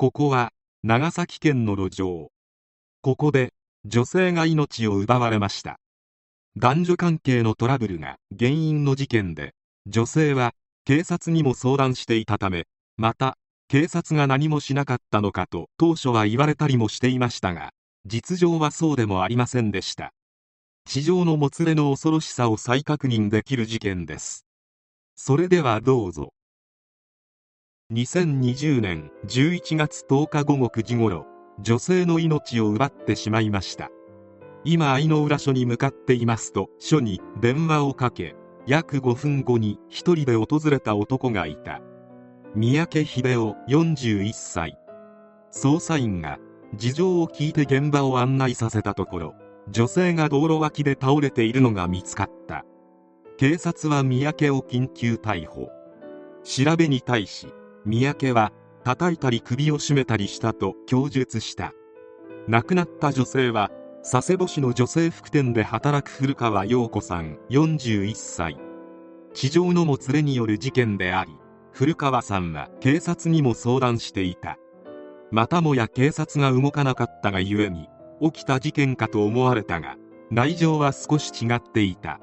ここは長崎県の路上。ここで女性が命を奪われました。男女関係のトラブルが原因の事件で、女性は警察にも相談していたため、また警察が何もしなかったのかと当初は言われたりもしていましたが、実情はそうでもありませんでした。地上のもつれの恐ろしさを再確認できる事件です。それではどうぞ。2020年11月10日午後9時ごろ、女性の命を奪ってしまいました。今相の浦署に向かっていますと署に電話をかけ、約5分後に一人で訪れた男がいた。三宅秀夫41歳、捜査員が事情を聞いて現場を案内させたところ、女性が道路脇で倒れているのが見つかった。警察は三宅を緊急逮捕。調べに対し三宅は叩いたり首を絞めたりしたと供述した。亡くなった女性は佐世保市の女性服店で働く古川陽子さん41歳。地上のもつれによる事件であり、古川さんは警察にも相談していた。またもや警察が動かなかったがゆえに起きた事件かと思われたが、内情は少し違っていた。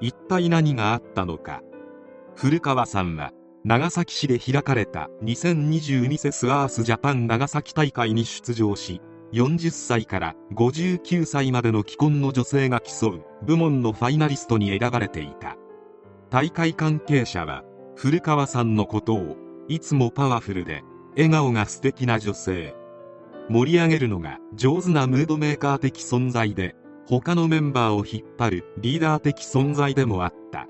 一体何があったのか。古川さんは長崎市で開かれた2022ミセスアースジャパン長崎大会に出場し、40歳から59歳までの既婚の女性が競う部門のファイナリストに選ばれていた。大会関係者は古川さんのことを、いつもパワフルで笑顔が素敵な女性、盛り上げるのが上手なムードメーカー的存在で、他のメンバーを引っ張るリーダー的存在でもあった。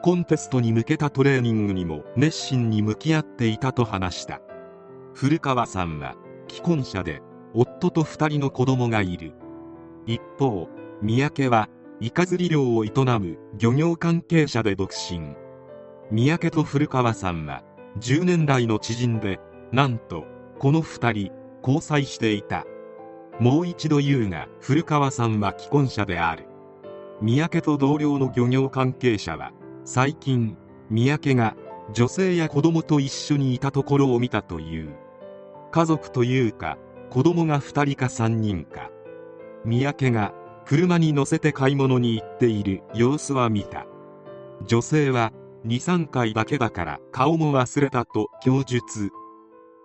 コンテストに向けたトレーニングにも熱心に向き合っていたと話した。古川さんは既婚者で夫と2人の子供がいる。一方、三宅はイカ釣り漁を営む漁業関係者で独身。三宅と古川さんは10年来の知人で、なんとこの2人交際していた。もう一度言うが、古川さんは既婚者である。三宅と同僚の漁業関係者は、最近三宅が女性や子供と一緒にいたところを見たという。家族というか子供が2人か3人か。三宅が車に乗せて買い物に行っている様子は見た。女性は2、3回だけだから顔も忘れたと供述。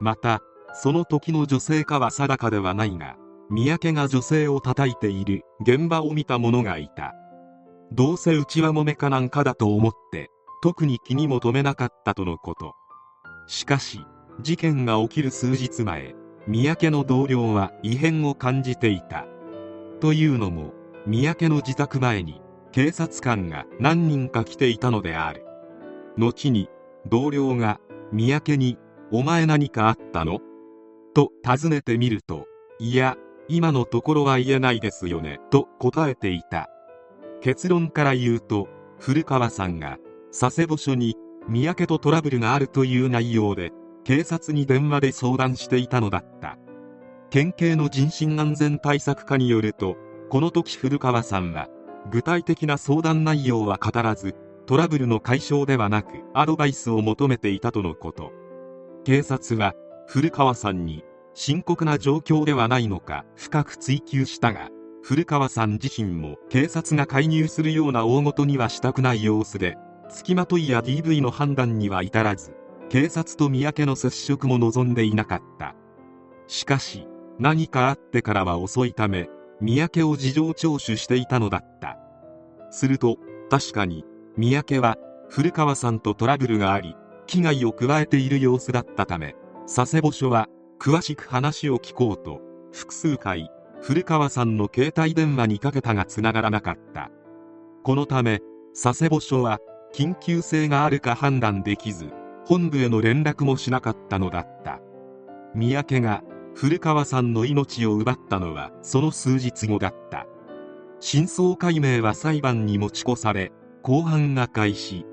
またその時の女性かは定かではないが、三宅が女性を叩いている現場を見た者がいた。どうせ内輪もめかなんかだと思って特に気にも留めなかったとのこと。しかし事件が起きる数日前、三宅の同僚は異変を感じていた。というのも、三宅の自宅前に警察官が何人か来ていたのである。後に同僚が三宅に「お前何かあったの?」と尋ねてみると、いや、今のところは言えないですよねと答えていた。結論から言うと、古川さんが佐世保署に三宅とトラブルがあるという内容で警察に電話で相談していたのだった。県警の人身安全対策課によると、この時古川さんは具体的な相談内容は語らず、トラブルの解消ではなくアドバイスを求めていたとのこと。警察は古川さんに深刻な状況ではないのか深く追及したが、古川さん自身も警察が介入するような大事にはしたくない様子で、付きまといや DV の判断には至らず、警察と三宅の接触も望んでいなかった。しかし何かあってからは遅いため、三宅を事情聴取していたのだった。すると確かに三宅は古川さんとトラブルがあり、危害を加えている様子だったため、佐世保署は詳しく話を聞こうと複数回古川さんの携帯電話にかけたがつながらなかった。このため佐世保署は緊急性があるか判断できず、本部への連絡もしなかったのだった。三宅が古川さんの命を奪ったのはその数日後だった。真相解明は裁判に持ち越され、公判が開始。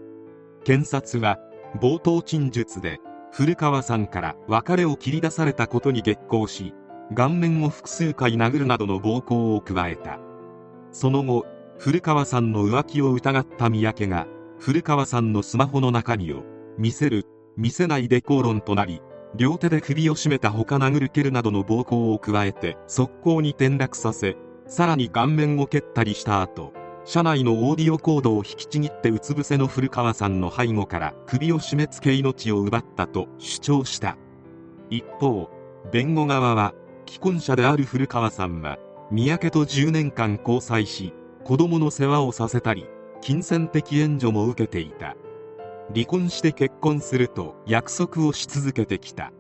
検察は冒頭陳述で古川さんから別れを切り出されたことに激高し、顔面を複数回殴るなどの暴行を加えた。その後古川さんの浮気を疑った三宅が古川さんのスマホの中身を見せる見せないで口論となり、両手で首を絞めたほか殴る蹴るなどの暴行を加えて側溝に転落させ、さらに顔面を蹴ったりした後、車内のオーディオコードを引きちぎってうつ伏せの古川さんの背後から首を絞めつけ命を奪ったと主張した。一方、弁護側は既婚者である古川さんは三宅と10年間交際し、子供の世話をさせたり金銭的援助も受けていた。離婚して結婚すると約束をし続けてきた。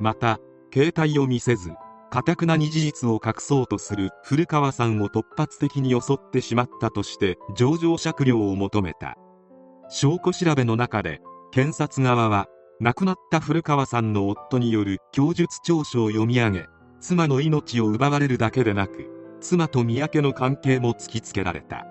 また、携帯を見せず頑なに事実を隠そうとする古川さんを突発的に襲ってしまったとして情状酌量を求めた。証拠調べの中で検察側は、亡くなった古川さんの夫による供述調書を読み上げ、妻の命を奪われるだけでなく、妻と三宅の関係も突きつけられた。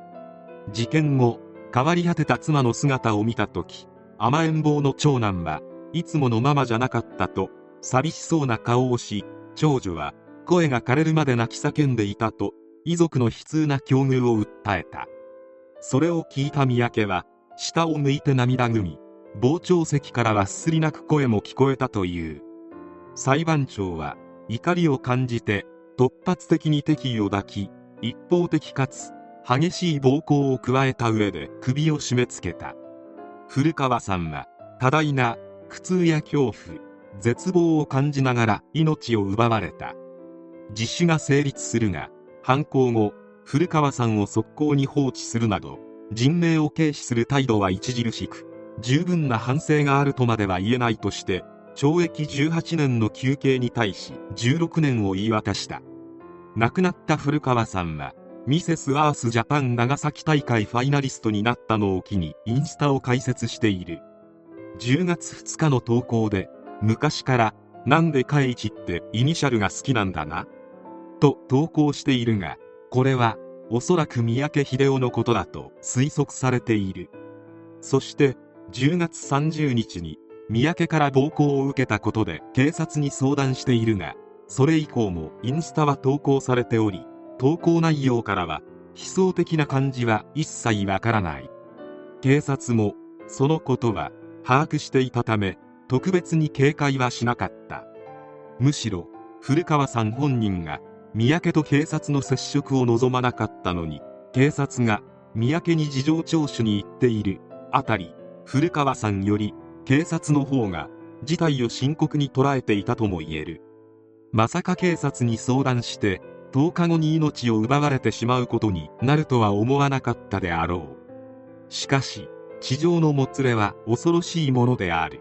事件後、変わり果てた妻の姿を見た時、甘えん坊の長男はいつものママじゃなかったと寂しそうな顔をし、長女は声が枯れるまで泣き叫んでいたと遺族の悲痛な境遇を訴えた。それを聞いた三宅は下を向いて涙ぐみ、傍聴席からはすり泣く声も聞こえたという。裁判長は怒りを感じて突発的に敵意を抱き、一方的かつ激しい暴行を加えた上で首を絞めつけた。古川さんは多大な苦痛や恐怖、絶望を感じながら命を奪われた。自首が成立するが、犯行後古川さんを側溝に放置するなど人命を軽視する態度は著しく、十分な反省があるとまでは言えないとして懲役18年の求刑に対し16年を言い渡した。亡くなった古川さんはミセスアースジャパン長崎大会ファイナリストになったのを機にインスタを開設している。10月2日の投稿で、昔からなんでカイチってイニシャルが好きなんだなと投稿しているが、これはおそらく三宅秀夫のことだと推測されている。そして10月30日に三宅から暴行を受けたことで警察に相談しているが、それ以降もインスタは投稿されており、投稿内容からは悲壮的な感じは一切わからない。警察もそのことは把握していたため、特別に警戒はしなかった。むしろ古川さん本人が三宅と警察の接触を望まなかったのに、警察が三宅に事情聴取に行っているあたり、古川さんより警察の方が事態を深刻に捉えていたとも言える。まさか警察に相談して10日後に命を奪われてしまうことになるとは思わなかったであろう。しかし地上のもつれは恐ろしいものである。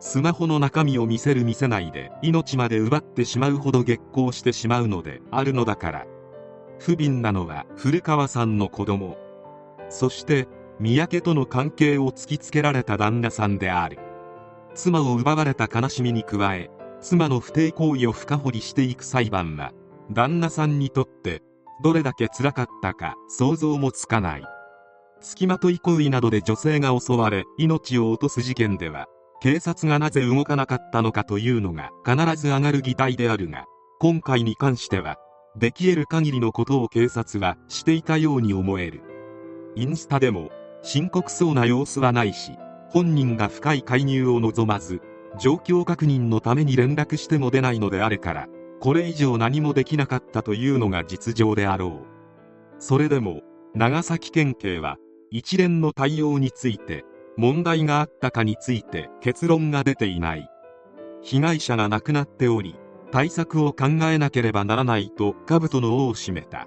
スマホの中身を見せる見せないで命まで奪ってしまうほど激高してしまうのであるのだから。不憫なのは古川さんの子供、そして三宅との関係を突きつけられた旦那さんである。妻を奪われた悲しみに加え、妻の不貞行為を深掘りしていく裁判は旦那さんにとってどれだけ辛かったか想像もつかない。付きまとい行為などで女性が襲われ命を落とす事件では、警察がなぜ動かなかったのかというのが必ず上がる議題であるが、今回に関してはでき得る限りのことを警察はしていたように思える。インスタでも深刻そうな様子はないし、本人が深い介入を望まず、状況確認のために連絡しても出ないのであるから、これ以上何もできなかったというのが実情であろう。それでも長崎県警は一連の対応について問題があったかについて結論が出ていない。被害者が亡くなっており、対策を考えなければならないと兜の緒を締めた。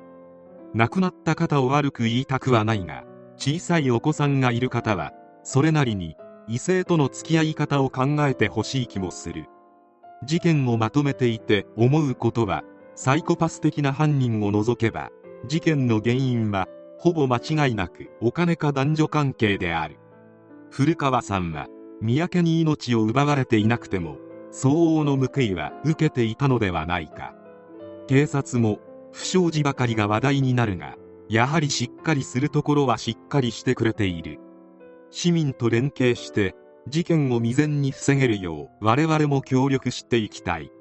亡くなった方を悪く言いたくはないが、小さいお子さんがいる方はそれなりに異性との付き合い方を考えてほしい気もする。事件をまとめていて思うことは、サイコパス的な犯人を除けば事件の原因はほぼ間違いなくお金か男女関係である。古川さんは三宅に命を奪われていなくても相応の報いは受けていたのではないか。警察も不祥事ばかりが話題になるが、やはりしっかりするところはしっかりしてくれている。市民と連携して事件を未然に防げるよう我々も協力していきたい。